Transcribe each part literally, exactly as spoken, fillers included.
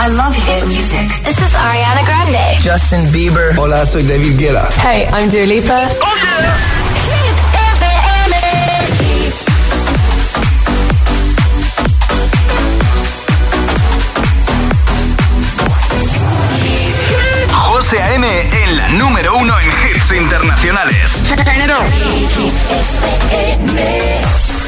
I love hit music. This is Ariana Grande. Justin Bieber. Hola, soy David Guetta. Hey, I'm Dua Lipa. Oh, yeah. Hit F M. José A M en la número uno en hits internacionales.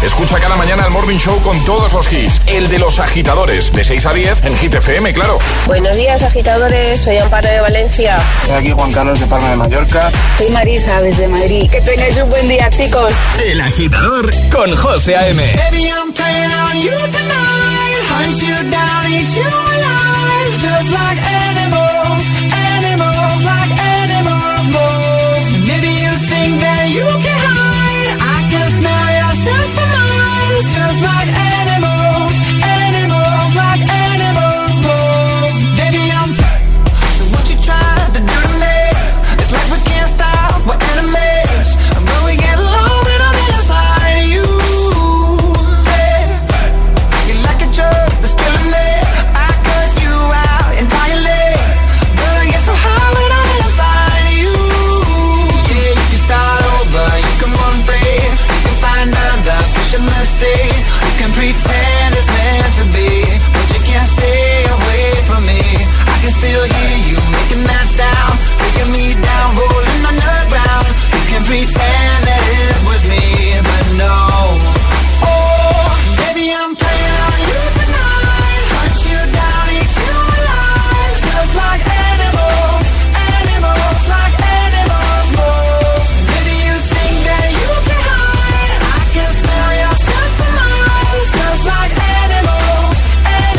Escucha cada mañana el Morning Show con todos los hits. El de los agitadores, de seis a diez en Hit F M, claro. Buenos días, agitadores. Soy Amparo de Valencia. Soy aquí Juan Carlos de Palma de Mallorca. Soy Marisa desde Madrid. Que tengáis un buen día, chicos. El agitador con José A M. Baby, I'm playing on you tonight. Hunt you down, eat you alive. Just like animals, animals, like animals, bulls. Maybe you think that you can hide. I can smell yourself from miles. Just like animals, animals, like animals, bulls. Baby, I'm so what you try to do to me. It's like we can't stop, we're enemies. I'm gonna we get along when I'm inside of you. Hey, you're like a drug that's killing me. I cut you out entirely, but I get so high when I'm inside of you. Yeah, you can start over, you can run free, you can find another visionless sea. You can pretend it's meant to be, but you can't stay away from me. I can still hear you making that sound, taking me down, rolling on the ground. You can pretend that it was me, but no. Oh, baby, I'm playing on you tonight. Hunt you down, eat you alive, just like animals, animals, like animals, bulls. Maybe you think that you can hide. I can smell yourself from miles, just like animals, animals, like animals, bulls. Maybe I'm.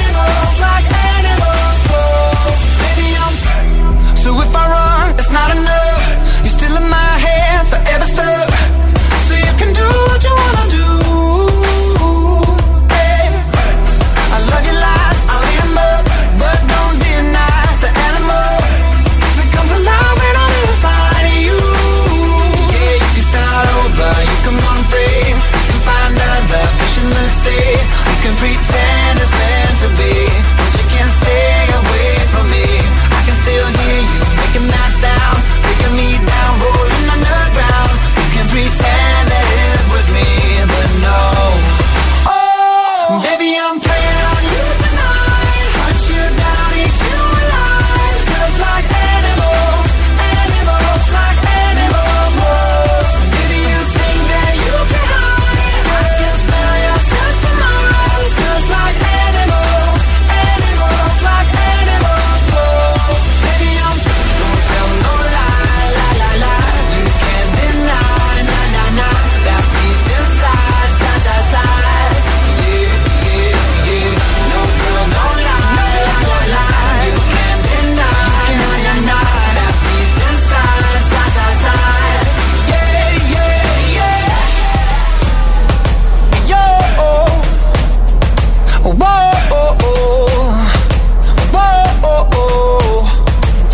So if I run, it's not enough. You're still in my head, forever stuck. So you can do what you wanna do. Hey, I love your lies, I lay 'em up, but don't deny the animal that comes alive when I'm inside of you. Yeah, you can start over, you can run free, you can find another vision to see. You can pretend it's meant to be, but you can't stay away from me. I can still hear you making that sound, taking me down, rolling on the ground. You can pretend that it was me, but no. Oh, baby, I'm playing on you tonight. Hunt you down, eat you alive, just like animals, animals, like animals, wolves. Maybe you think that you can hide. I can smell yourself from miles, just like animals, animals, like animals, wolves. Maybe I'm. Don't tell no lie, la la la. You can't deny, na na na. That peace inside, side to side. Yeah, yeah, yeah. No girl, no lie, la la la. You can't deny, na na na. That peace inside, side to side. Yeah, yeah, yeah. Yo, oh, whoa, oh, oh. Whoa, oh, oh.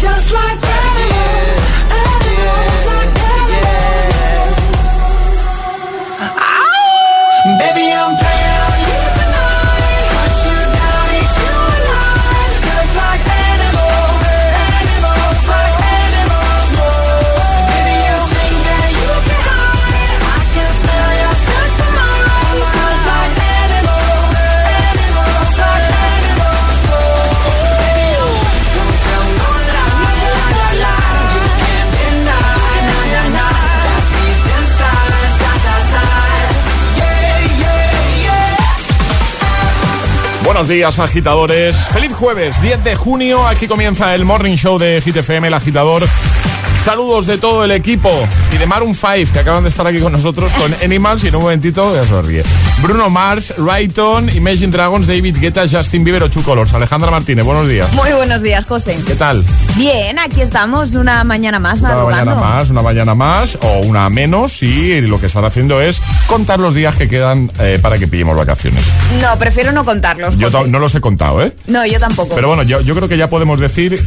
Just like animals, animals, like animals. Ow! Baby, I'm playing on you tonight. Hunt you down, eat you alive, just like animals, animals, like animals, wolves. Maybe you think that you can hide. I can smell yourself from miles, just like animals, animals, like animals, wolves. Maybe you don't tell no lie, la la la. You can't deny, na na na. That peace inside, side to side. Yeah, yeah, yeah. Buenos días, agitadores. Feliz jueves, diez de junio. Aquí comienza el Morning Show de Hit F M, el agitador. Saludos de todo el equipo y de Maroon cinco, que acaban de estar aquí con nosotros con Animals, y en un momentito ya se ríe. Bruno Mars, Riton, Imagine Dragons, David Guetta, Justin Bieber o Two Colors. Alejandra Martínez, buenos días. Muy buenos días, José. ¿Qué tal? Bien, aquí estamos, una mañana más madrugando. Una mañana más, una mañana más o una menos, y lo que estará haciendo es contar los días que quedan eh, para que pillemos vacaciones. No, prefiero no contarlos, José. Yo t- no los he contado, ¿eh? No, yo tampoco. Pero bueno, yo, yo creo que ya podemos decir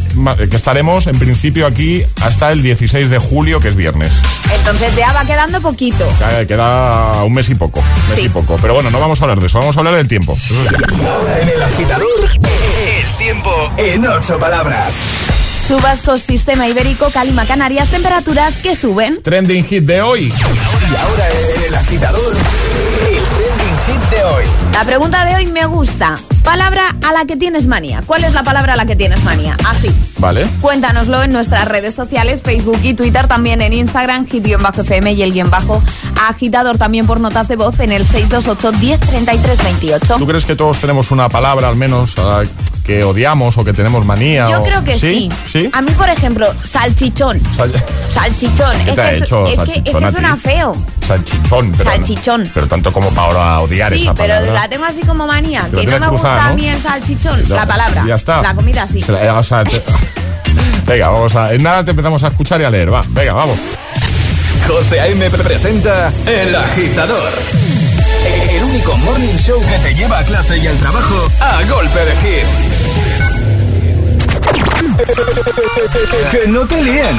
que estaremos en principio aquí hasta el dieciséis de julio, que es viernes. Entonces ya va quedando poquito. Ya queda un mes y poco, mes sí. y poco. Pero bueno, no vamos a hablar de eso, vamos a hablar del tiempo. Ahora en el agitador, el tiempo en ocho palabras. Subascos, sistema ibérico, calima, Canarias, temperaturas que suben. Trending hit de hoy. Y ahora en el agitador, el trending hit de hoy. La pregunta de hoy me gusta. Palabra a la que tienes manía. ¿Cuál es la palabra a la que tienes manía? Así. Vale. Cuéntanoslo en nuestras redes sociales, Facebook y Twitter, también en Instagram, hit guión bajo F M y el guión bajo agitador, también por notas de voz en el seis dos ocho uno cero tres tres dos ocho. ¿Tú crees que todos tenemos una palabra al menos a la que odiamos o que tenemos manía? Yo o... creo que sí. sí. ¿Sí? A mí, por ejemplo, salchichón. Sal... Salchichón. ¿Qué te ha hecho salchichón? Es que, es que suena feo. Salchichón. Pero salchichón. No, pero tanto como para odiar sí, esa palabra. Sí, pero la tengo así como manía, pero que no me gusta. También ¿no? salchichón, la palabra. Ya está. La comida, sí. Se la, o sea, te... Venga, vamos a... En nada te empezamos a escuchar y a leer, va. Venga, vamos. José A M presenta El Agitador. El único morning show que te lleva a clase y al trabajo a golpe de hits. Que no te líen.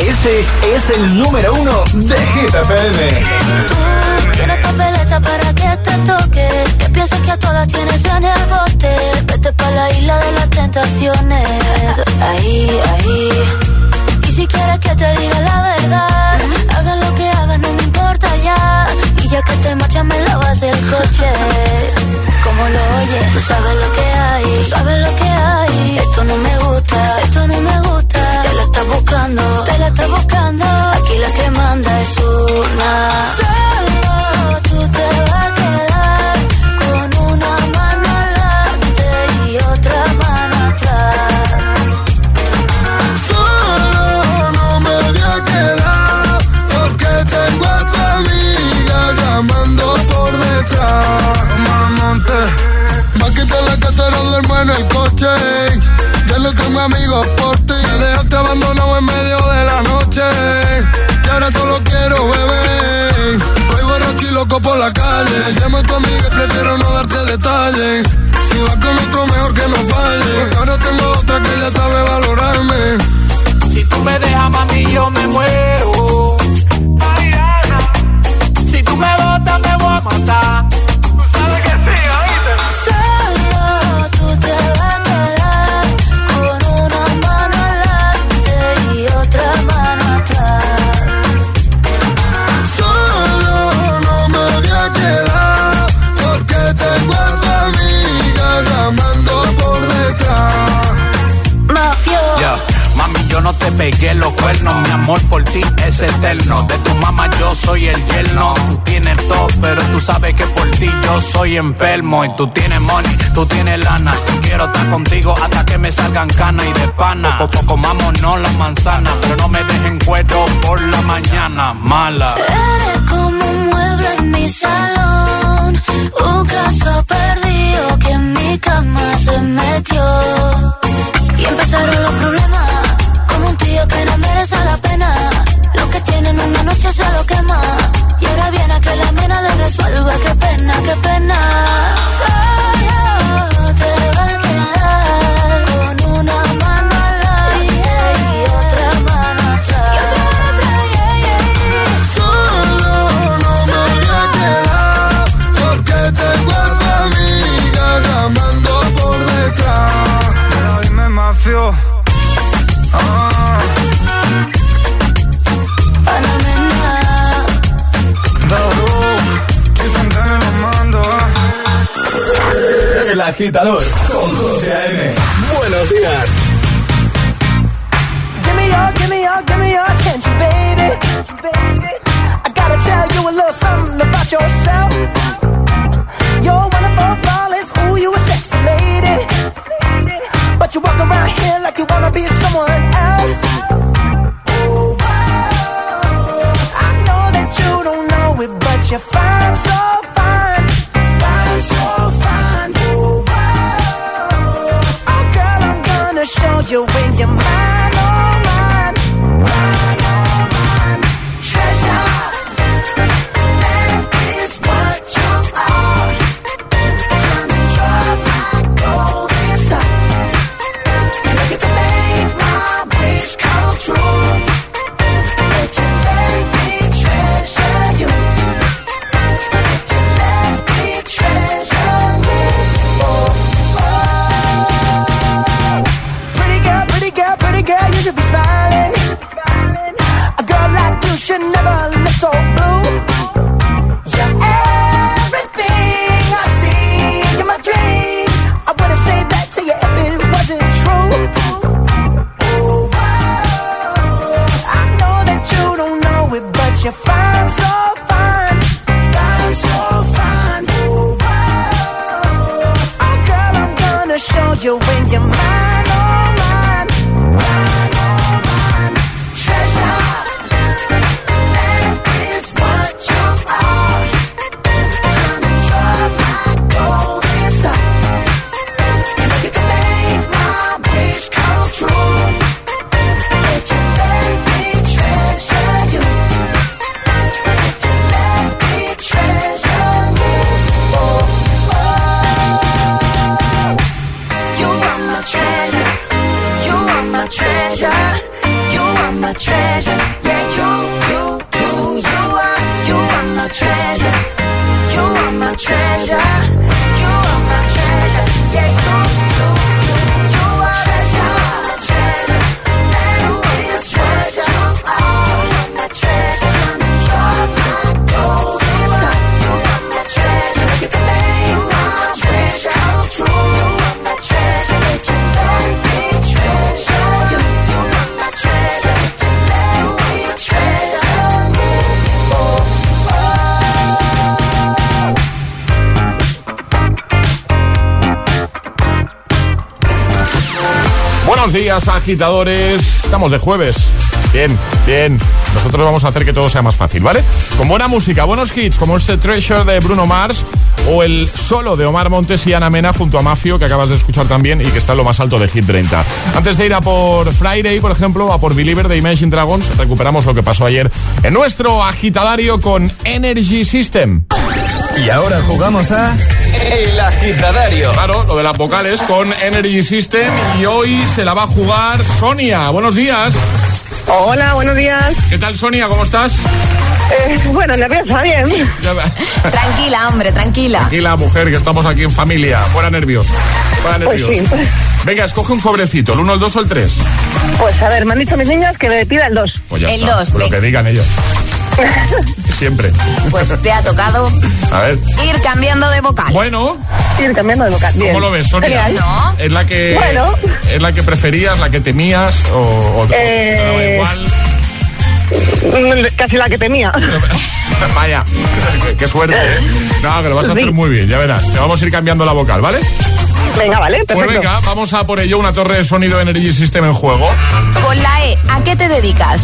Este es el número uno de Hit F M. Tú tienes papeleta para que te toque, que piensas que a todas tienes en el bote. Vete pa' la isla de las tentaciones. Ahí, ahí. Y si quieres que te diga la verdad, haga lo que hagas, no me importa ya. Y ya que te marchas me lavas el coche. Como lo oyes, tú sabes lo que hay, tú sabes lo que hay. Esto no me gusta, esto no me gusta. Te la estás buscando, te la estás buscando. Aquí la que manda es una. Solo tú te vas a quedar con una mano adelante y otra mano atrás. Solo no me voy a quedar porque tengo a tu amiga llamando por detrás. Va a quitar la casera, duermo en el coche. Ya no tengo amigos por ti. Me dejaste abandonado en medio de la noche. Y ahora solo quiero beber. Voy borracho y loco por la calle. Llamo a tu amiga y prefiero no darte detalles. Si vas con otro mejor que no falle. Porque ahora tengo otra que ya sabe valorarme. Si tú me dejas, mami, yo me muero. Mariana. Si tú me botas, me voy a matar. Yo no te pegué los cuernos, mi amor por ti es eterno. De tu mamá yo soy el yerno. Tú tienes todo, pero tú sabes que por ti yo soy enfermo. Y tú tienes money, tú tienes lana. Quiero estar contigo hasta que me salgan canas y de pana. Poco comámonos las manzanas, pero no me dejen cuero por la mañana, mala. Eres como un mueble en mi salón, un caso perdido que en mi cama se metió. Y empezaron los problemas. Un tío que no merece la pena. Lo que tiene en una noche se lo quema. Y ahora viene a que la mina le resuelva. Qué pena, qué pena. Solo te va a quedar con una mano adelante y otra mano atrás. Solo no me voy a quedar porque tengo a tu amiga llamando por detrás. Pero dime, Mafio. Ah. Ana Mena. Mando. El agitador con José A M. Buenos días. your attention, baby. I gotta tell you a little something about yourself. You're one of our flawless, ooh, you a sexy lady. But you walk around here like you wanna be someone else. Ooh, whoa. I know that you don't know it, but you're fine, so fine, fine, so fine. Ooh, whoa. Oh, girl, I'm gonna show you when you're mine. Buenos días, agitadores. Estamos de jueves. Bien, bien. Nosotros vamos a hacer que todo sea más fácil, ¿vale? Con buena música, buenos hits, como este Treasure de Bruno Mars o el solo de Omar Montes y Ana Mena junto a Mafio, que acabas de escuchar también y que está en lo más alto de Hit treinta. Antes de ir a por Friday, por ejemplo, a por Believer de Imagine Dragons, recuperamos lo que pasó ayer en nuestro agitadario con Energy System. Y ahora jugamos a... El agitadario. Claro, lo de las vocales con Energy System. Y hoy se la va a jugar Sonia. Buenos días. Hola, buenos días. ¿Qué tal, Sonia? ¿Cómo estás? Eh, bueno, nerviosa, bien. Tranquila, hombre, tranquila. Tranquila, mujer, que estamos aquí en familia. Fuera nervios. Fuera nervios. Pues sí. Venga, escoge un sobrecito, el uno, el dos o el tres. Pues a ver, me han dicho mis niñas que me pida el dos. Pues ya el está, dos, lo que digan ellos. Siempre. Pues te ha tocado a ver. Ir cambiando de vocal. Bueno. Ir cambiando de vocal. Bien. ¿Cómo lo ves, Sonia? No. ¿Es la que, bueno. ¿Es la que preferías, la que temías o, o, eh... o te daba igual? Casi la que temía. Vaya, qué suerte, ¿eh? No, que lo vas a hacer sí. Muy bien, ya verás. Te vamos a ir cambiando la vocal, ¿vale? Venga, vale, perfecto. Pues venga, vamos a por ello, una torre de sonido Energy System en juego. Con la E, ¿a qué te dedicas?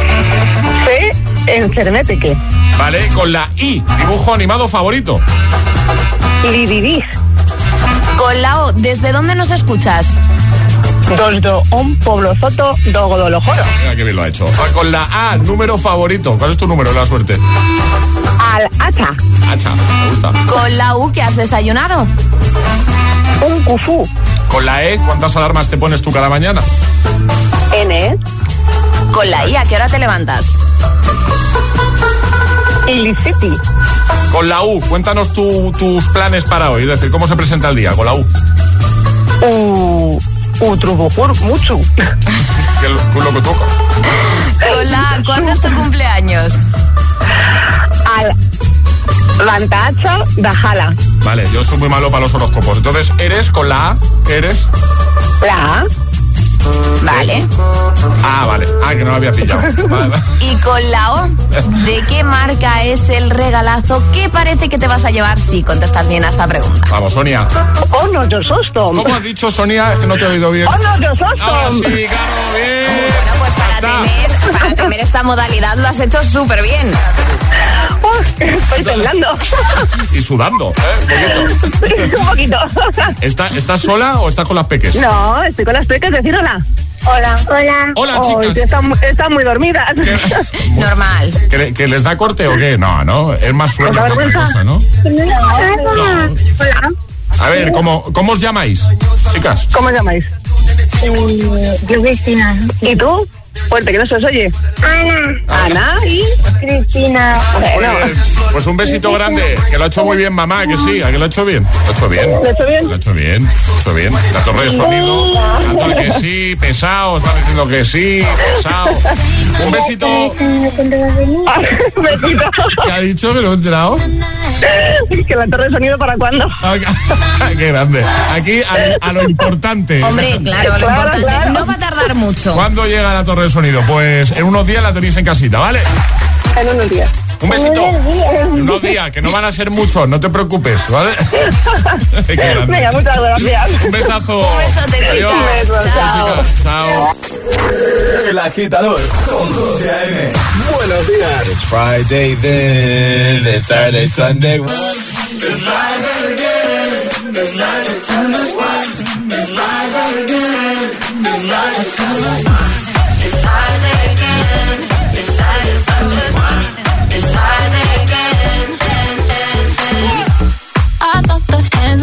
Sí. Enfermetique. Vale, con la I, dibujo animado favorito. Lididis. Con la O, ¿desde dónde nos escuchas? Dosdo, un pueblo soto, dogodolojoro. Mira qué bien lo ha hecho. Con la A, número favorito. ¿Cuál es tu número? La suerte. Al hacha. Hacha, me gusta. Con la U, ¿qué has desayunado? Un cufú. Con la E, ¿cuántas alarmas te pones tú cada mañana? N. Con la I, ¿a qué hora te levantas? Illicity. Con la U, cuéntanos tu, tus planes para hoy, es decir, ¿cómo se presenta el día? Con la U. U, U trubocor, mucho. ¿Qué es lo que toca? Con la, ¿cuándo es tu cumpleaños? Al Vantacho Dajala. Vale, yo soy muy malo para los horóscopos, entonces, ¿eres con la A? ¿Eres? La A. Vale. Ah, vale. Ah, que no lo había pillado. Vale. Y con la O, ¿de qué marca es el regalazo que parece que te vas a llevar si contestas bien a esta pregunta? Vamos, Sonia. Oh, no, yo sosto. ¿Cómo has dicho, Sonia? Es que no te he oído bien. Oh, no, yo sosto. Ah, sí, claro, bien. Bueno, pues para tener, para tener esta modalidad lo has hecho súper bien. Uh, estoy temblando. Y sudando, ¿eh? Un poquito. Un poquito. ¿Estás está sola o estás con las peques? No, estoy con las peques. Decir hola. Hola. Hola. Hola, oh, chicas. Están, están muy dormidas. ¿Qué? Normal. ¿Que, ¿Que les da corte o qué? No, no. Es más sueño que otra cosa, ¿no? No. Hola. Hola. A ver, ¿cómo, ¿cómo os llamáis, chicas? ¿Cómo os llamáis? Yo, Cristina. ¿Y tú? Fuerte, que no se os oye. Ana. Ana y Cristina. Bueno, pues un besito grande. Que lo ha hecho muy bien, mamá, que sí. ¿A que lo ha hecho bien? Lo ha hecho bien. ¿Lo ha hecho bien? Lo ha hecho bien. Lo ha hecho bien. La torre de sonido. Cantar que sí, pesado. Están diciendo que sí, pesado. Un besito. Un besito. ¿Qué ha dicho? ¿Que lo he enterado? Que la torre de sonido para cuándo. Qué grande. Aquí a, a lo importante. Hombre, claro, a lo claro, importante. Claro. No va a tardar mucho. ¿Cuándo llega la torre de sonido? Pues en unos días la tenéis en casita, ¿vale? En unos días. Un besito. En unos días, que no van a ser muchos, no te preocupes, ¿vale? Venga, muchas gracias. Un besazo. Un besote, adiós. Chicas. Chao. Chao. El agitador con José A M. Buenos días. It's Friday then, it's Saturday, Sunday. It's live again, it's live on the spot. It's live again, it's live on the spot. It's Friday again, it's Saturday, Sunday. It's Friday again, and, and, and. I thought the hands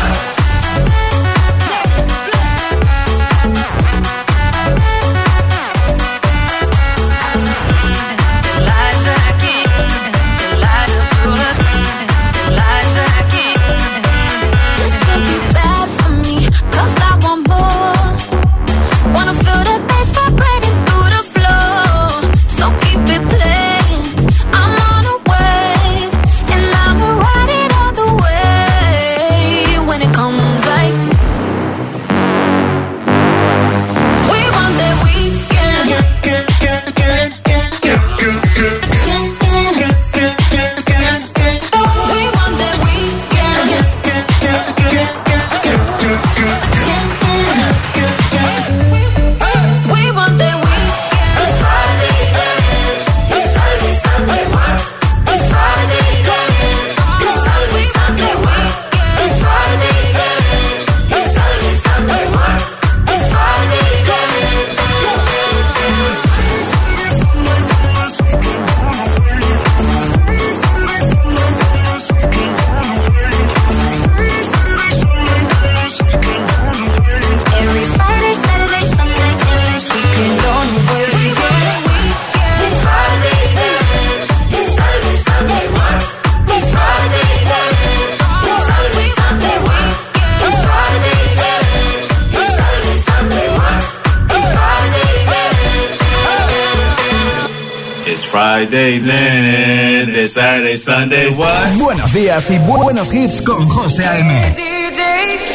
Friday, then it's Saturday, Sunday, what? Buenos días y bu- buenos hits con José A M.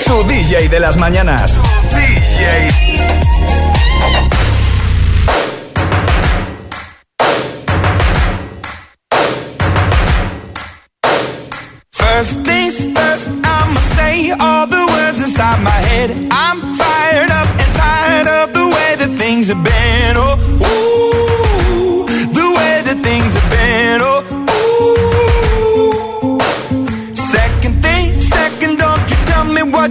Tu D J de las mañanas. D J. First things first, I'ma say all the words inside my head. I'm fired up and tired of the way that things have been. Oh, ooh. Things have been, oh, ooh. Second thing, second, don't you tell me what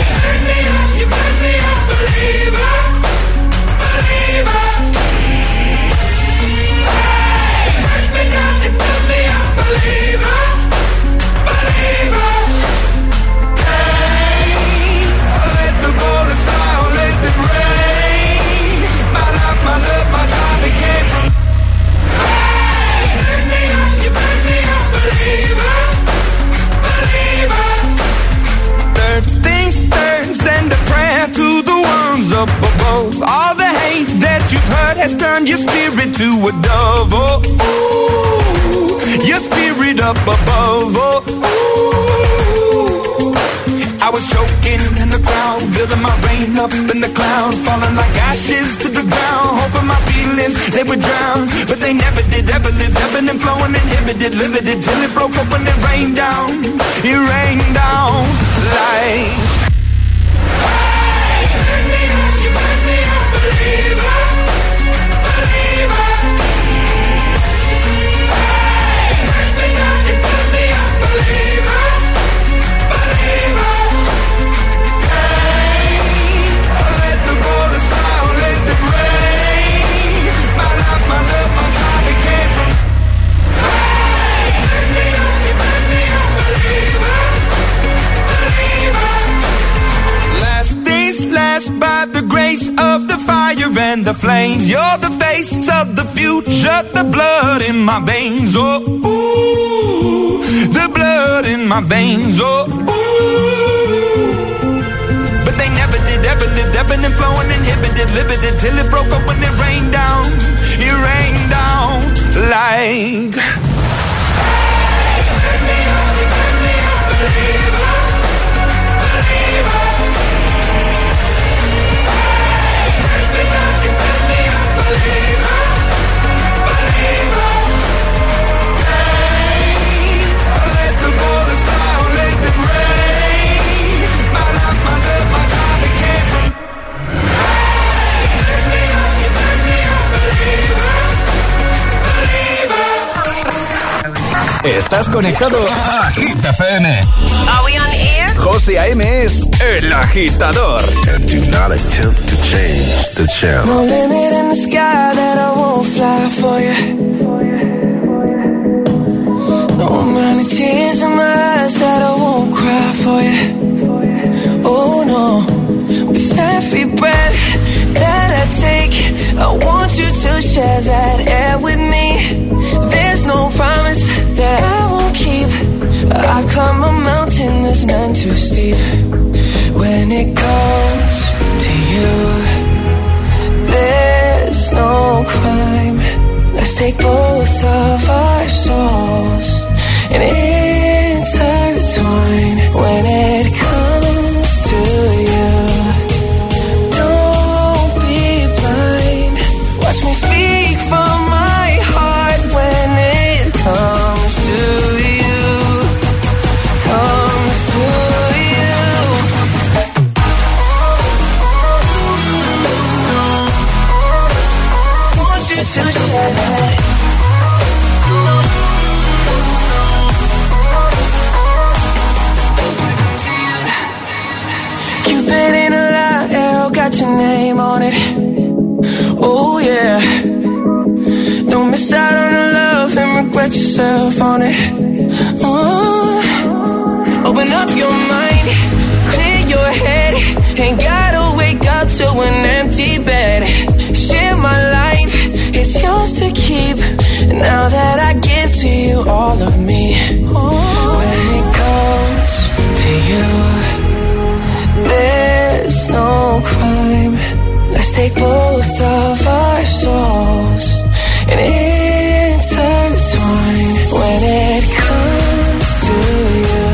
You burn me up, you burn me up, believer, believer. Believer, believer. Hey, let the bullets fly, or let them rain. My life, my love, my time, it came from. Hey, you burn me up, you burn me up, believer, believer. Third things third, send a prayer to the ones up above. All the hate that you've heard has turned your spirit to a dove. Oh, ooh. Your spirit up above, oh, ooh. I was choking in the crowd, building my rain up in the cloud, falling like ashes to the ground, hoping my feelings, they would drown, but they never did, ever lived, ebbing and flowing, inhibited, limited, till it broke open and rained down, it rained down, like, hey, you burn me up, you burn me up, believer, believer. By the grace of the fire and the flames, you're the face of the future, the blood in my veins, oh, ooh, the blood in my veins, oh, ooh. But they never did, ever lived, ebbing and flowing, inhibited, limited, till it broke up when it rained down, it rained down, like, hey, you burn me up, you burn me up, believer, believer. Believer, believer. Hey, let the bullets fly, let them rain. My life, my love, my God, it came from. Hey, you burn me up, you burn me up, believer, believer. Estás conectado a Hit F M. Are we on air? José A M es El Agitador. And do not attempt to change the channel. No limit in the sky that I won't fly for you. No amount of tears in my eyes that I won't cry for you. Oh no. With every breath that I take, I want you to share that air with me. There's no promise that I won't keep. I climb a mountain that's none too steep. When it comes to you, there's no crime. Let's take both of our souls and intertwine. When it comes to you, don't be blind. Watch me speak from my heart. When it comes to you, to share that. Cupid in a light arrow, got your name on it. Oh yeah. Don't miss out on the love and regret yourself on it. Oh. Open up your mind, clear your head, ain't gotta wake up to an empty bed. Share my life, it's yours to keep. Now that I give to you all of me. Ooh. When it comes to you, there's no crime. Let's take both of our souls and intertwine. When it comes to you,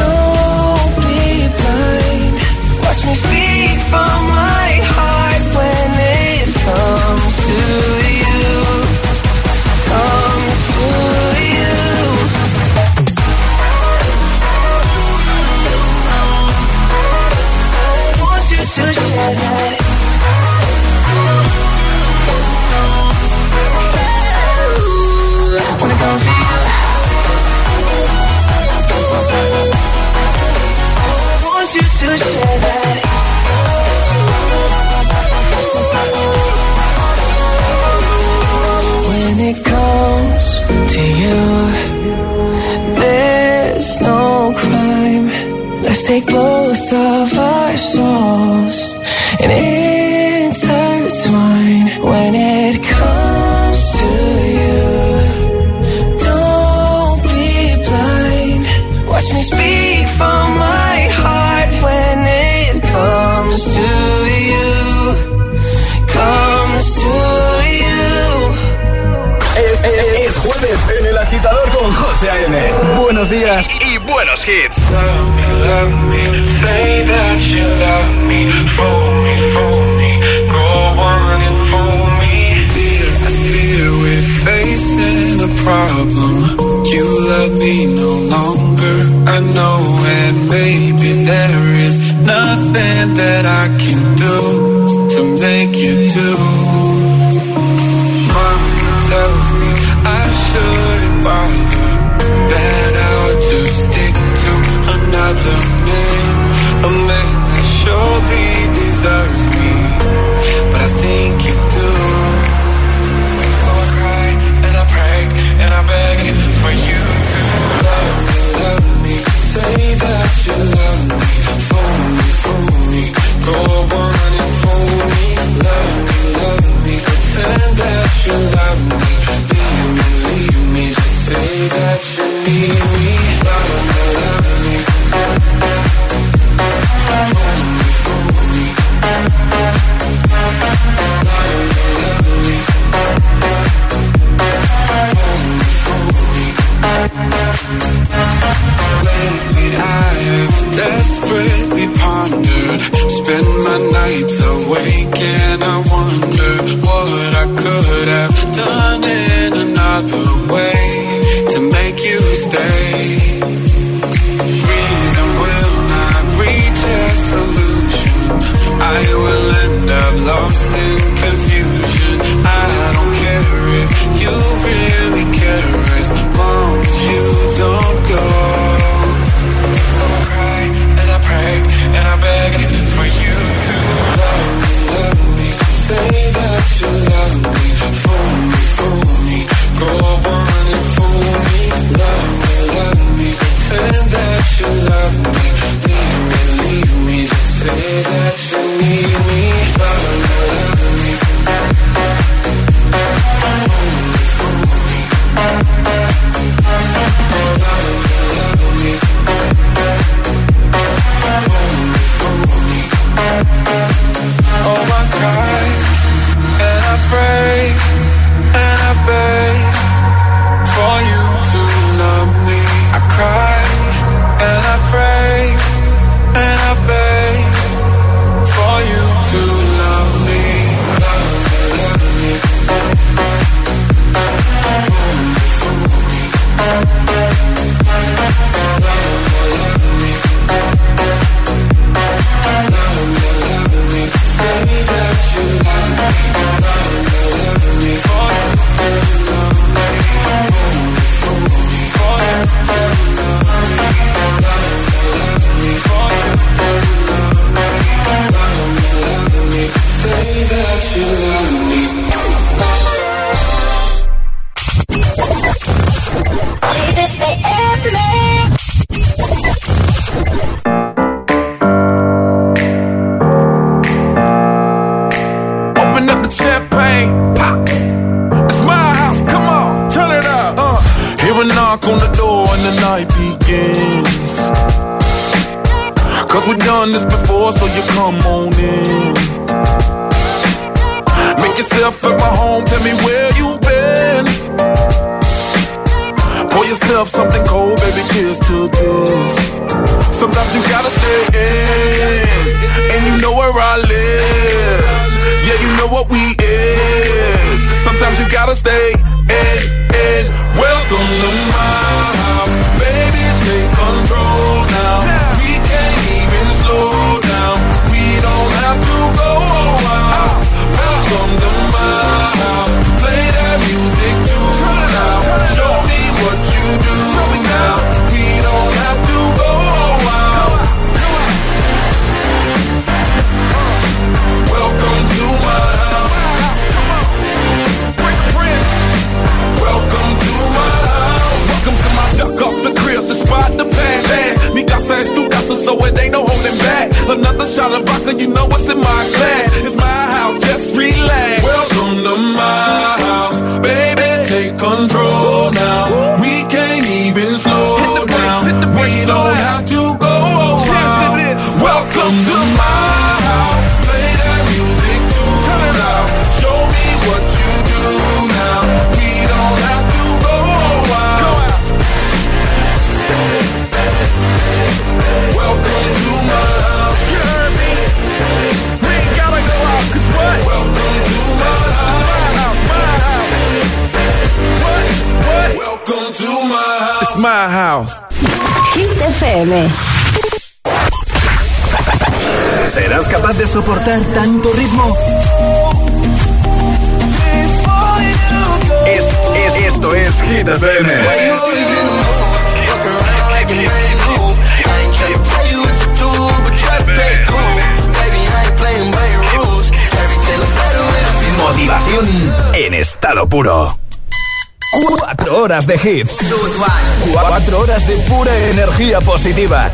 don't be blind. Watch me speak from my heart. When it comes to you, oh. to share that. I wanna go for you. I want you to share that. When it comes to you, there's no crime. Let's take both of our souls and intertwine. When it comes to you, don't be blind. Watch me speak from my heart. When it comes to you, comes to you. Es, es, es jueves en El Agitador con José A M. Buenos días y buenos hits. Love me, say that you love me, fool me, fool me, go on and fool me. Fear, I fear we're facing a problem. You love me no longer, I know, and maybe there is nothing that I can do to make you do. Mama tells me I shouldn't bother, that I'll just stick to another man, a man that surely deserves me, but I think you do. So I cry and I pray and I beg for you to love me, love me, say that you love me, fool me, fool me, go on and fool me, love me, love me, pretend that you love me, leave me, leave me, just say that you need me, love me, love me. Desperately pondered, spend my nights awake and I wonder what I could have done in another way to make you stay. Reason will not reach a solution, I will end up lost in confusion. I don't care if you really care, as long as you don't go. And I beg for you to love me, love me, say that you love me, fool me, fool me, go on and fool me, love me, love me, pretend that you love me, leave me, leave me, just say that you need me, love me, love me, fool me, fool me, love me, love me, fool me. Oh, I cry, and I pray, and I beg for you to love me. I cry, and I pray, and I beg for you to love me. Love me, love me. Fool me, fool me. Love me, love me. another shot of vodka, you know what's in my glass. It's my house, just relax. Welcome to my house, baby, take control now. We can't even slow down, we don't have to go around. Welcome to my house, play that music tune out. Show me what you do now, we don't have to go around. Welcome to my house, you heard me? We ain't gotta go out, cause what? Welcome to my house, my house, my house. What? What? Welcome to my house, it's my house. Hit F M. ¿Serás capaz de soportar tanto ritmo? Es, es, esto es Hit F M. Motivación en estado puro. Cuatro horas de hits. Cuatro horas de pura energía positiva.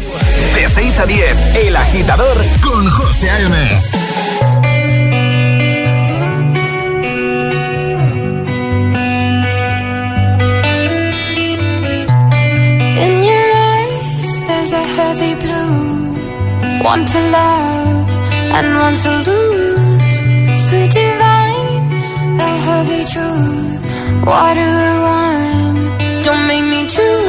De seis a diez, El Agitador con José A M. In your eyes there's a heavy blue, one to love and one to lose. Sweet divine, a heavy truth. Why do I want? Don't make me choose.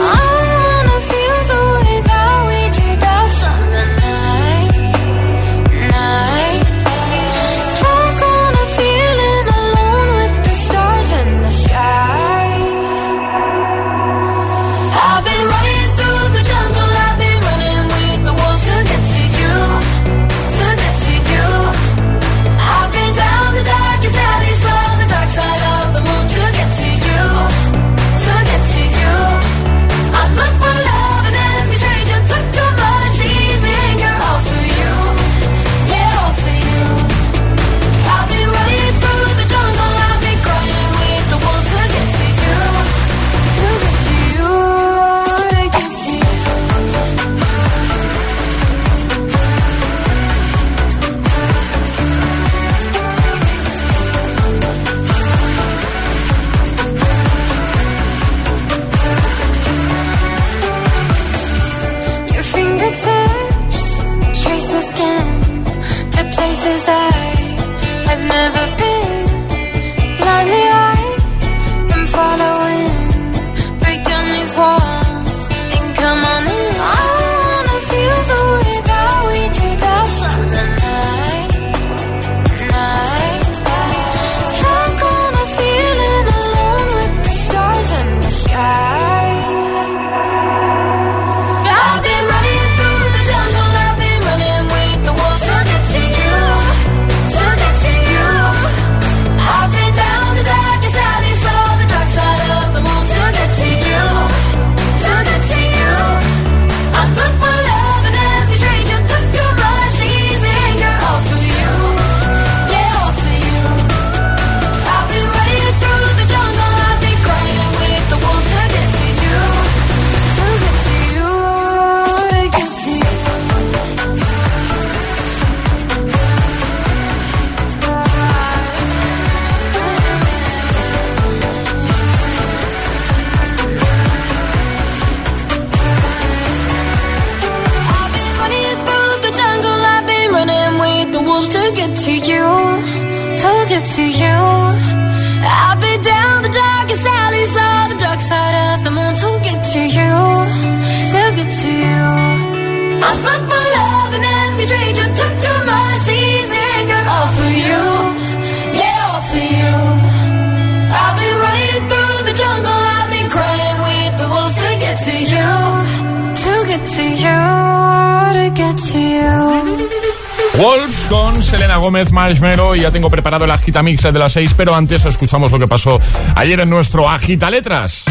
Wolves con Selena Gómez, Marshmero, y ya tengo preparado el Agitamix de las seis, pero antes escuchamos lo que pasó ayer en nuestro Agitaletras.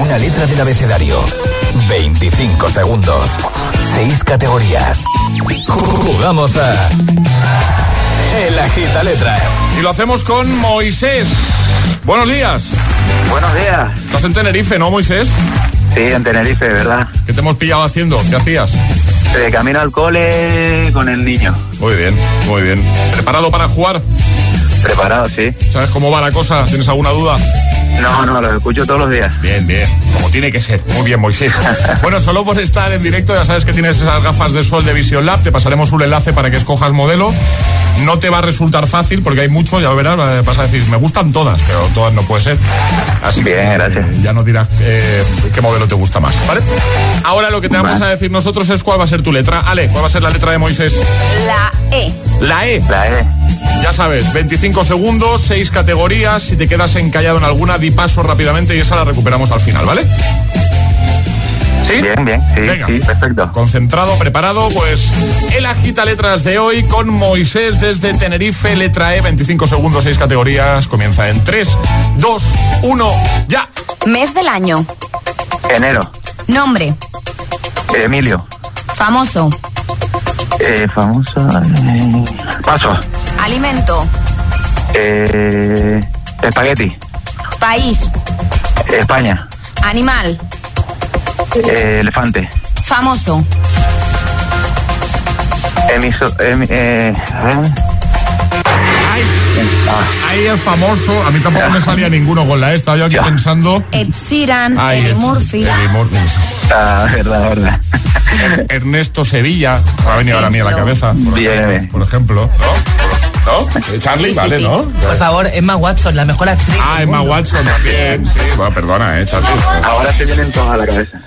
Una letra del abecedario, veinticinco segundos, seis categorías. Jugamos a El Agitaletras. Y lo hacemos con Moisés. Buenos días. Buenos días. Estás en Tenerife, ¿no, Moisés? Sí, en Tenerife, ¿verdad? ¿Qué te hemos pillado haciendo? ¿Qué hacías? De camino al cole con el niño. Muy bien, muy bien. ¿Preparado para jugar? Preparado, sí. ¿Sabes cómo va la cosa? ¿Tienes alguna duda? No, no, los escucho todos los días. Bien, bien, como tiene que ser. Muy bien, Moisés. Bueno, solo por estar en directo, ya sabes que tienes esas gafas de sol de Vision Lab. Te pasaremos un enlace para que escojas modelo. No te va a resultar fácil porque hay mucho, ya verás, vas a decir, me gustan todas, pero todas no puede ser. Así bien, que gracias. Ya nos dirás eh, qué modelo te gusta más, ¿vale? Ahora lo que te vamos a decir nosotros es cuál va a ser tu letra. Ale, ¿cuál va a ser la letra de Moisés? La E. ¿La E? La E. Ya sabes, veinticinco segundos, seis categorías. Si te quedas encallado en alguna, di paso rápidamente y esa la recuperamos al final, ¿vale? ¿Sí? Bien, bien, sí. Venga. Sí, perfecto. Concentrado, preparado, pues el agita letras de hoy con Moisés desde Tenerife, letra E, veinticinco segundos, seis categorías, comienza en tres, dos, uno, ya. Mes del año. Enero. Nombre. Emilio. Famoso. Eh, famoso. Eh, paso. Alimento. Eh, espagueti. País. España. Animal. Eh, elefante. Famoso. Emiso, em, eh, ¿eh? Ay, ahí el famoso. A mí tampoco me salía ninguno con la E. Estaba yo aquí pensando. Ed Sheeran, Eddie Murphy. Eddie Murphy. Ah, verdad, verdad. Ernesto Sevilla. Me ha venido ahora a mí a la cabeza. Por ejemplo. Por ejemplo, ¿no? ¿No? Charlie, sí, sí, vale, sí. ¿No? Por favor, Emma Watson, la mejor actriz. Ah, del Emma mundo. Watson también. Sí, bueno, perdona, eh, Charlie. Ahora se vienen todas a la cabeza.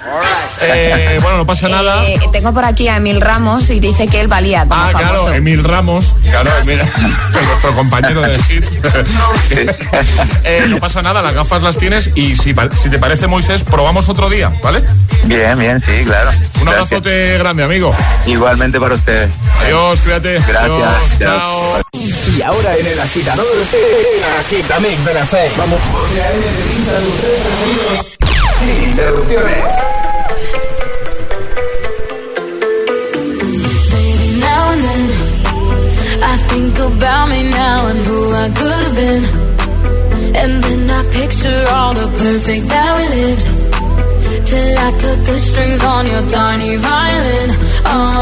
Eh, bueno, no pasa nada. Eh, tengo por aquí a Emil Ramos y dice que él valía como ah, famoso. Claro, Emil Ramos. Claro, Emil, nuestro compañero de Hit. eh, no pasa nada, las gafas las tienes y si, si te parece, Moisés, probamos otro día, ¿vale? Bien, bien, sí, claro. Un abrazote grande, amigo. Igualmente para ustedes. Adiós, cuídate. Gracias. Adiós, chao. Y ahora en el agitador, en el agitamix de las seis. Vamos. Sin interrupciones. Baby, now and then, I think about me now and who I could have been. And then I picture all the perfect that we lived. Till I cut the strings on your tiny violin. Oh,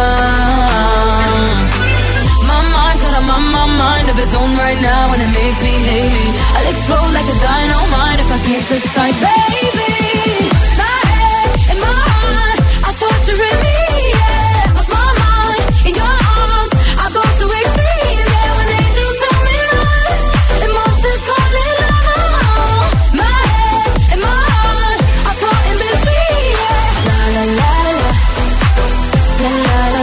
my mind's got a my mind of its own right now, and it makes me hate me. I'll explode like a dynamite if I can't decide, baby. My head and my heart are torturing me. Yeah, lost my mind in your arms. I go to extremes. Yeah, when angels tell me run, emotions calling out. My head and my heart are caught in between. Yeah. La la la la la la la.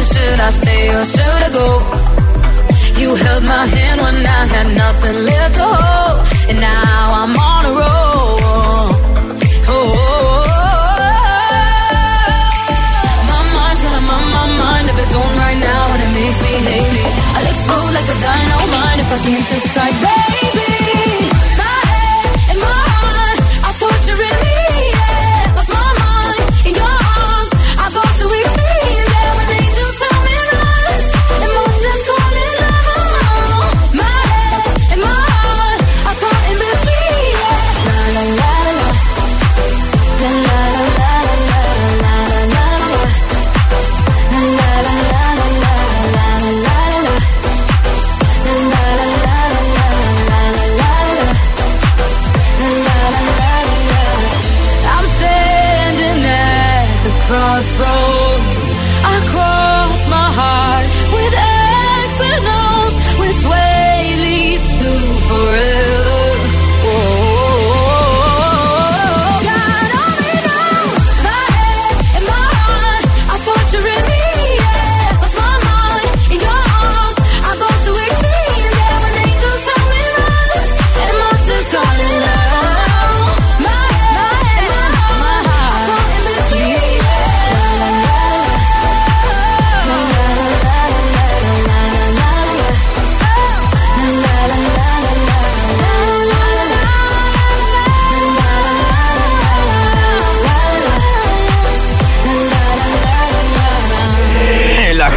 Should I stay or should I go? You held my hand when I had nothing left to hold, and now I'm on a roll. Oh, oh, oh, oh. My mind's got a my, my mind of its own right now, and it makes me hate me. I'll explode like a dynamite if I can't decide, baby. My head and my heart are torturing me. Yeah, lost my mind in your arms. I go to extremes.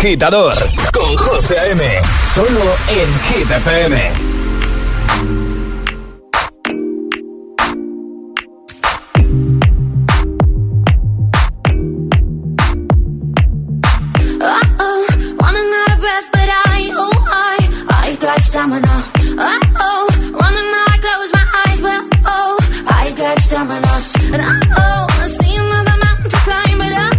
agitador con José A M, solo en Hit F M. Uh-oh, running out of breath, but I, oh I, I got stamina. Uh-oh, running out, I close my eyes, well, oh, I got stamina. And uh-oh, I see another mountain to climb, but I,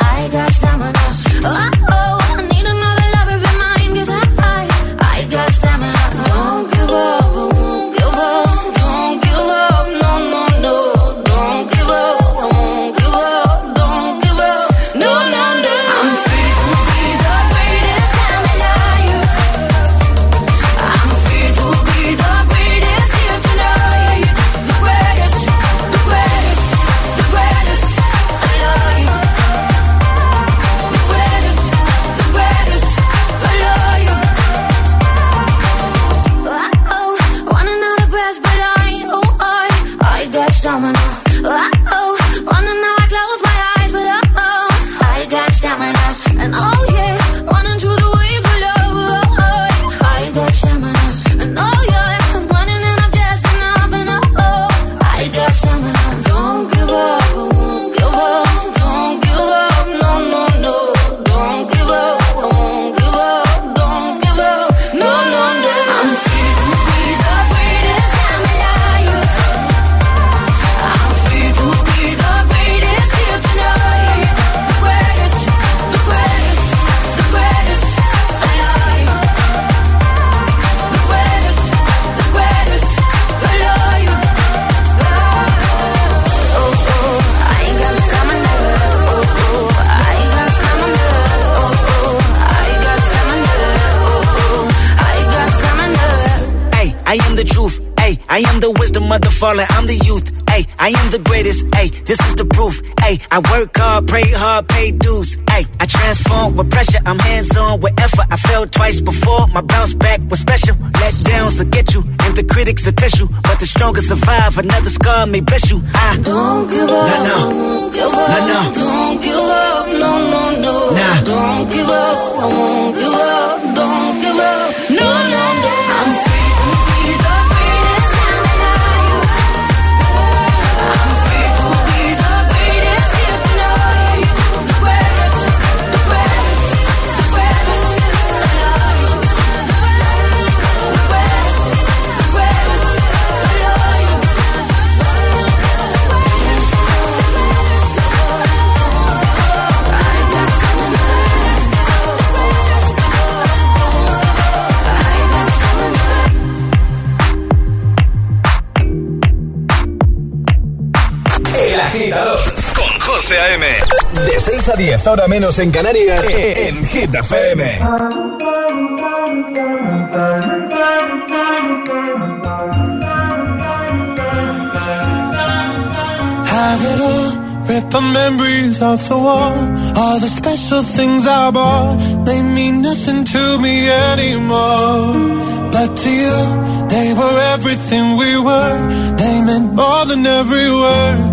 I got stamina. Uh-oh, I need another lover in mine, 'cause I, I got stamina. Don't give up, won't give up, don't give up, no, no, no. Don't give up, won't give up, don't give up, no, no, no. I'm free to be the greatest damn alive. I'm free to be the greatest here tonight. The greatest, the greatest, the greatest alive. The greatest, the greatest, alive. Oh, running out of breath, but I, oh I, I got stamina. Oh, running out, I close my eyes, but oh, I got stamina. And oh yeah, running through the waves of love, oh, oh, I got stamina. And oh yeah, I'm running and I'm just enough, and oh, oh, I got stamina. Don't give up, won't give up, don't give up, no, no, no. Don't give up, won't give up, don't give up, no, no, no. I'm free to be the greatest damn alive. I'm free to be the greatest here tonight. The greatest, the greatest, the greatest alive. The greatest, the greatest alive. Oh, oh, I got stamina. Oh, oh, I got stamina. Oh, oh, I got stamina. Oh, oh, I got stamina. Ay, I am the truth. Ay, I am the wisdom of the fallen. I'm the youth. Ay, I am the greatest. Ay, this is the proof. Ay, I work hard, pray hard, pay dues. Ay, I transform with pressure. I'm hands on with effort. I fell twice before. My bounce back was special. Let downs will get you, and the critics will test you. But the strongest survive. Another scar may bless you. I don't give up. No, no. Won't give up. No, no. Don't give up. No, no, no. Nah. Don't give up. I won't give up. Don't give up. No, no, no. I'm free to be the greatest I'm alive. I'm free to be the greatest here tonight. The greatest, the greatest, the greatest alive. The greatest, the greatest, the greatest alive. El agitador con José A M. De seis a diez, hora menos en Canarias, en Hit F M. Have it all, rip the memories of the war. All the special things I bought, they mean nothing to me anymore. But to you, they were everything we were. They meant more than every word.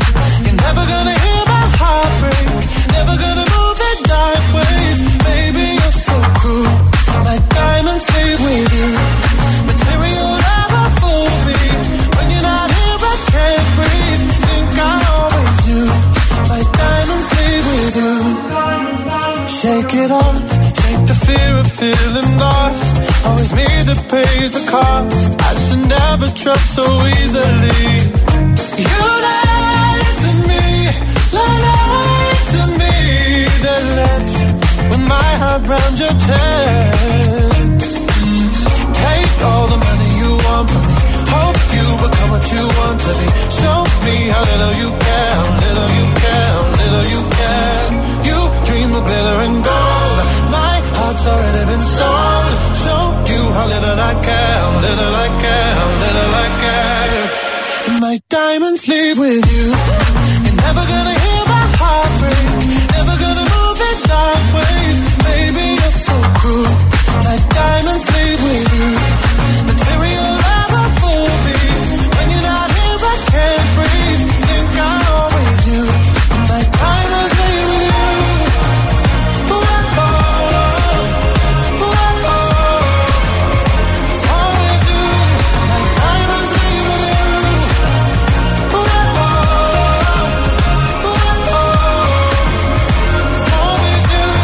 You're never gonna hear my heart break. Never gonna move the dark ways. Baby, you're so cruel. My diamonds leave with you. Material never fooled me. When you're not here, I can't breathe. Think I always knew. My diamonds leave with you. Shake it off. Take the fear of feeling lost. Always me that pays the cost. I should never trust so easily. You lied to me, lied to me. Then left with my heart round your chest. Take all the money you want from me. Hope you become what you want to be. Show me how little you care, how little you care, how little you care. You dream of glitter and gold. My heart's already been sold. Show you how little I care. little I care, how little I care. My diamonds leave with you. You're never gonna hear my heart break. Never gonna move in dark ways. Baby, you're so cruel. My diamonds leave with you. Material ever fool me. When you're not here, I can't breathe. Think I always knew. My diamonds leave with you. Never gonna hear my heart break. Never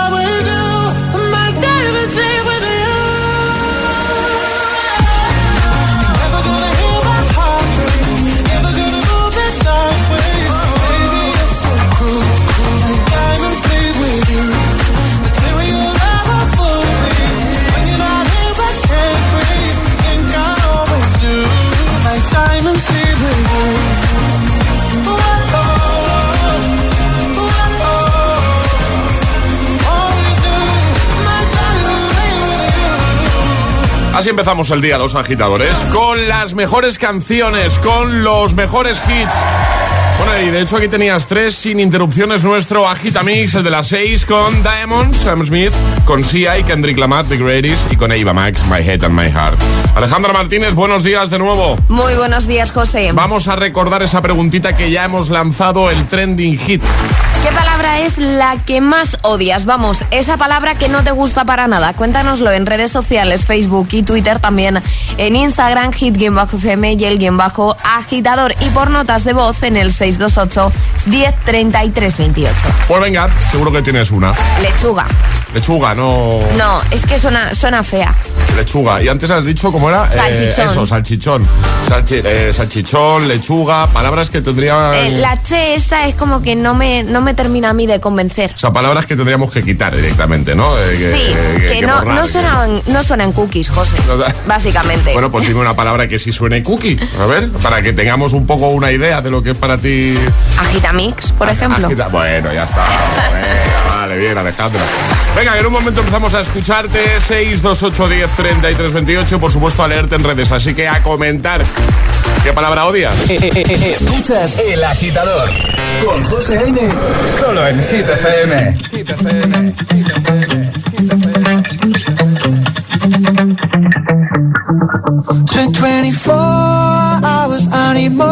always do. My diamonds leave with you. Never gonna hear my heart break. Never gonna move in dark ways. Baby, you're so cruel. My diamonds leave with you. Diamonds leave with you. Oh, oh, oh, oh, oh. Always do. My diamonds leave with you. Así empezamos el día, los agitadores, con las mejores canciones, con los mejores hits. Bueno, y de hecho aquí tenías tres sin interrupciones. Nuestro Agitamix, el de las seis, con Diamond, Sam Smith, con Sia y Kendrick Lamar, The Greatest, y con Ava Max, My Head and My Heart. Alejandra Martínez, buenos días de nuevo. Muy buenos días, José. Vamos a recordar esa preguntita que ya hemos lanzado, el trending hit. ¿Qué palabra es la que más odias? Vamos, esa palabra que no te gusta para nada. Cuéntanoslo en redes sociales, Facebook y Twitter, también en Instagram, hit guión bajo efe eme y el guión bajo agitador. Y por notas de voz en el seis dos ocho, uno cero tres tres, dos ocho. Pues venga, seguro que tienes una. Lechuga. Lechuga, no... No, es que suena, suena fea. Lechuga. Y antes has dicho, ¿cómo era? Salchichón. Eh, eso, salchichón. Salchi, eh, salchichón, lechuga, palabras que tendrían... Eh, la che esta es como que no me, no me termina a mí de convencer. O sea, palabras que tendríamos que quitar directamente, ¿no? Eh, que, sí, eh, que, que, que no, borrar, no, suenan, que... no suenan cookies, José, básicamente. Bueno, pues dime una palabra que sí suene cookie, a ver, para que tengamos un poco una idea de lo que es para ti... Agitamix, por Ag- ejemplo. Agita... Bueno, ya está. Venga, vale, bien, Alejandra. Venga, en un momento empezamos a escucharte. Seis dos ocho uno cero tres tres dos ocho, por supuesto a leerte en redes, así que a comentar qué palabra odias. Escuchas El Agitador con José A M, solo en Hit F M. Hit F M, Hit F M, Hit F M. veinticuatro hours, I need more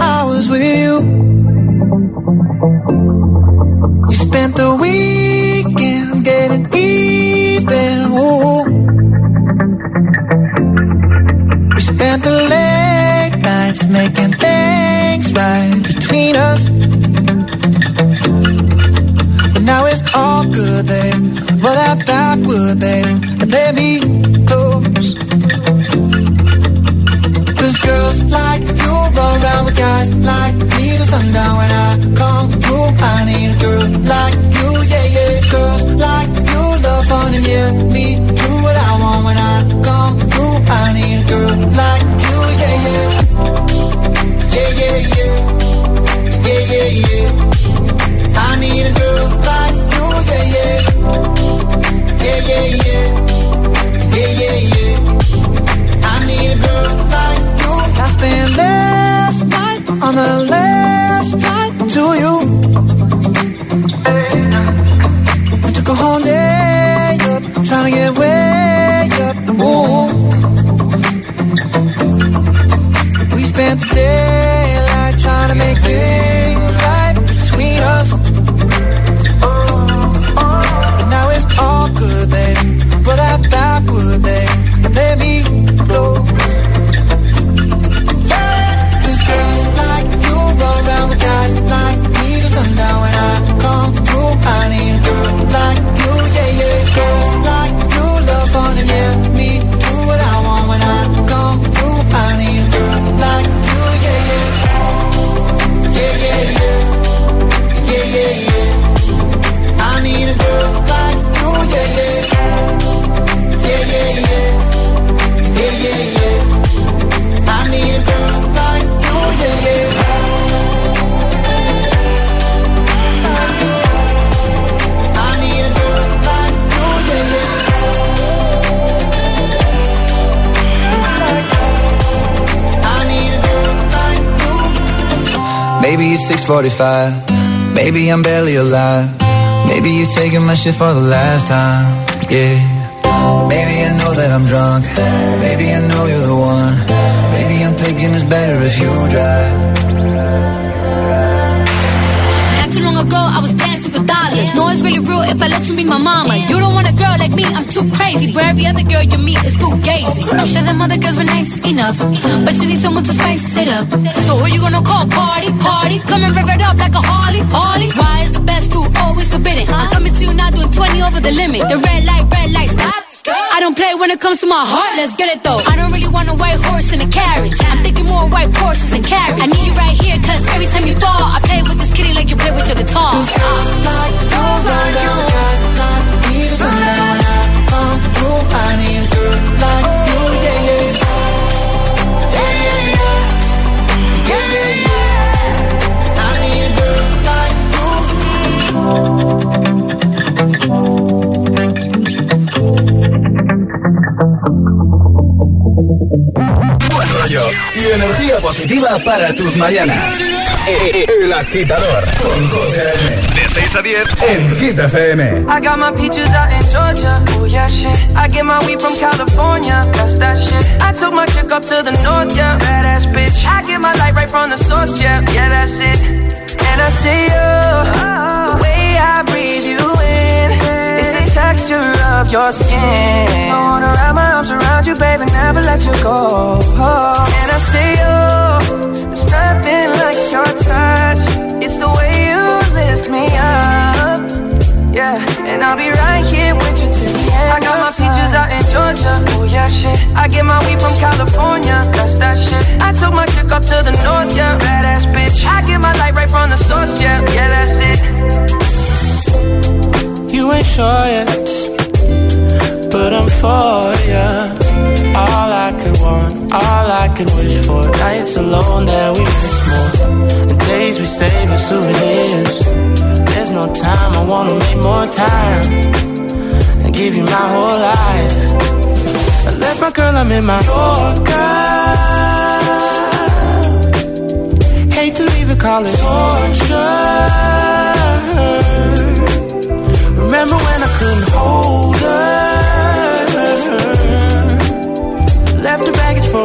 hours with you. You spent the weekend getting even. Ooh. We spent the late nights making things right between us, but now it's all good, babe. What I thought would, babe, and play me close. 'Cause girls like you roll around with guys like me till sundown. When I come through, I need a girl like you, yeah, yeah. Girls like you love fun and yeah, me do what I want. When I come through, I need a girl like you, yeah, yeah. Yeah, yeah, yeah. Yeah, yeah, yeah. I need a girl like you, yeah, yeah. Yeah, yeah, yeah. Yeah, yeah, yeah. I need a girl like you. I spent last night on the last flight to you. Go whole day up, tryna get way up. Ooh. We spent the daylight tryna make things right between us, but now it's all good, baby. But I thought would, baby, but let me blow. Cause girls like you run around with guys like me till sundown. When I come through, I need a girl like you, yeah, yeah. Girls like you, love Maybe it's six forty-five. Maybe I'm barely alive. Maybe you're taking my shit for the last time. Yeah. Maybe I know that I'm drunk. Maybe I know you're the one. Maybe I'm thinking it's better if you drive. Not too long ago, I was dancing for dollars. No, it's really rude if I let you be my mama. You don't want a girl like me, I'm too crazy. But every other girl you meet is fugazi. I'm sure them other girls were nice enough, but you need someone to spice it up. So who you gonna call? Party, party. Coming rev it up like a Harley, Harley. Why is the best food always forbidden? I'm coming to you now doing twenty over the limit. The red light, red light, stop. I don't play when it comes to my heart, let's get it though. I don't really want a white horse in a carriage. I'm thinking more white Porsches and carriage. I need you right here, cause every time you fall, I play with this kitty like you play with your guitar. Cause girls like, girls like you, guys like me. So now when I come through, I need a girl like you, yeah, yeah. Yeah, yeah, yeah. Yeah, yeah, yeah. I need a girl like you. Buen rollo y energía positiva para tus mañanas. El agitador con José A M. De seis a diez en Hit F M. I got my peaches out in Georgia. Oh yeah, shit. I get my weed from California. That's that shit. I took my chick up to the north, yeah. Badass bitch. I get my light right from the source, yeah. Yeah, that's it. And I see you. The way I breathe you in. Texture of your skin. I wanna wrap my arms around you, baby, never let you go. And I see you. There's nothing like your touch. It's the way you lift me up. Yeah, and I'll be right here with you till the end. I got my peaches out in Georgia. Oh yeah, shit. I get my weed from California. That's that shit. I took my chick up to the north, yeah. Badass bitch. I get my light right from the source, yeah. Yeah, that's it. You ain't sure yet, but I'm for ya. All I could want, all I could wish for. Nights alone that we miss more, and days we save as souvenirs. There's no time, I wanna make more time and give you my whole life. I left my girl, I'm in my Yorker. Hate to leave it, call it torture. Remember when I couldn't hold her? Left her baggage for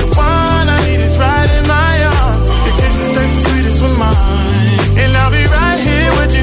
The one I need is right in my arms. Your kisses taste the sweetest with mine, and I'll be right here with you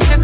chick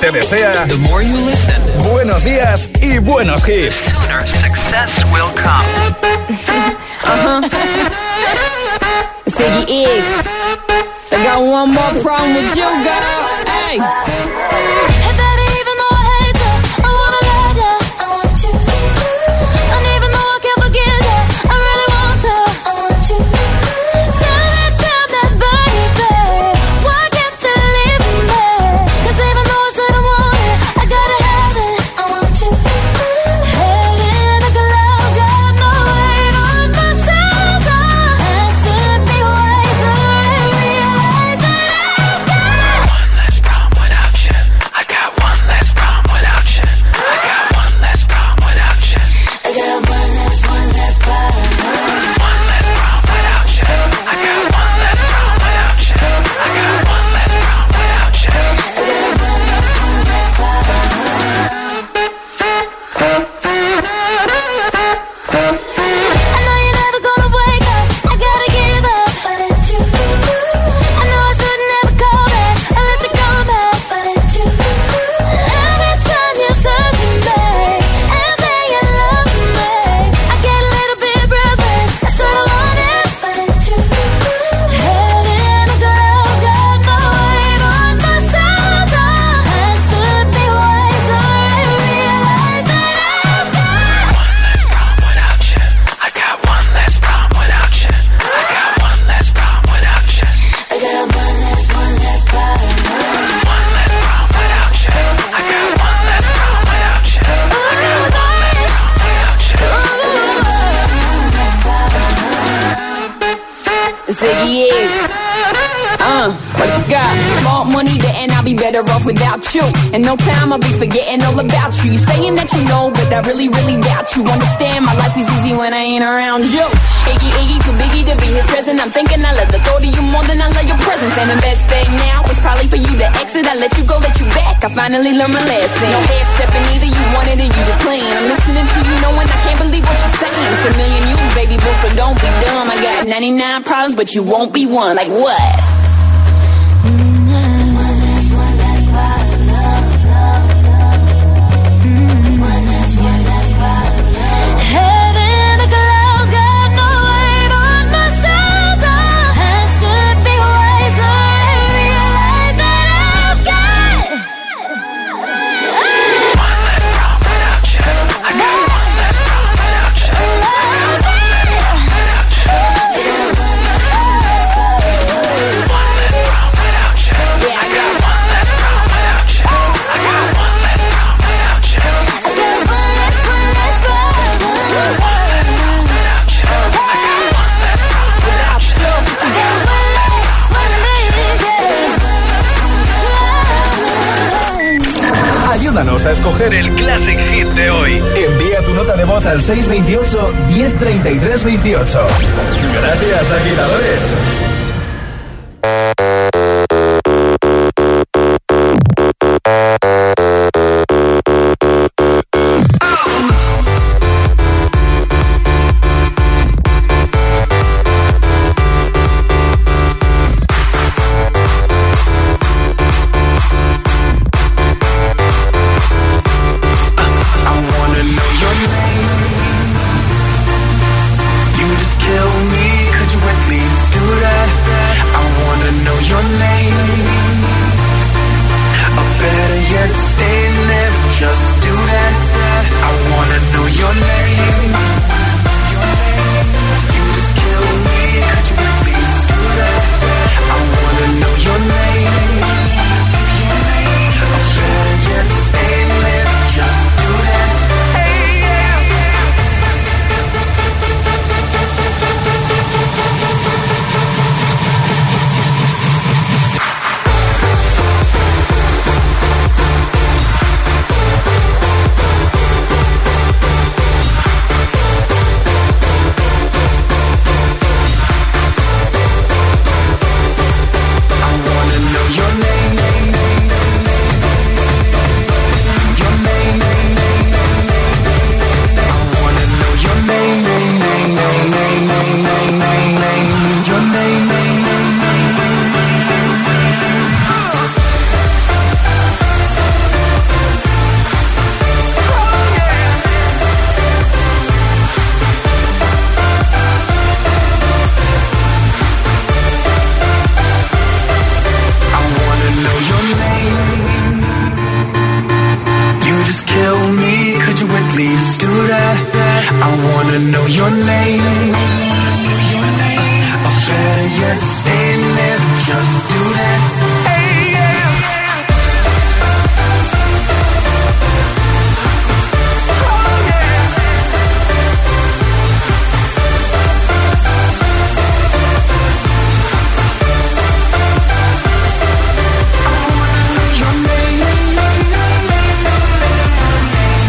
Te desea the more you listen, buenos días y buenos hits. Sooner success will come. Uh-huh. Ziggy X. I got one more problem with you, girl. Hey. Uh, got more money than I'll be better off without you. In no time I'll be forgetting all about you. You saying that you know, but I really, really doubt you. Understand my life is easy when I ain't around you. Iggy, Iggy, too biggie to be his present. I'm thinking I love the thought of you more than I love your presence. And the best thing now is probably for you to exit. I let you go, let you back. I finally learned my lesson. No half stepping either, you wanted it or you just playing. I'm listening to you knowing I can't believe what you're saying. It's a million you, baby boo, so don't be dumb. I got ninety-nine problems, but you won't be one. Like what? Ayúdanos a escoger el Classic Hit de hoy. Envía tu nota de voz al seis dos ocho, uno cero tres tres dos ocho. Gracias, agitadores.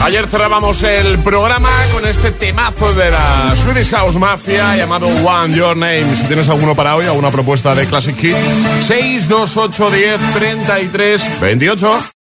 Ayer cerrábamos el programa con este temazo de la Swedish House Mafia llamado One Your Name. Si tienes alguno para hoy, alguna propuesta de Classic Hit, seis dos ocho uno cero tres tres dos ocho.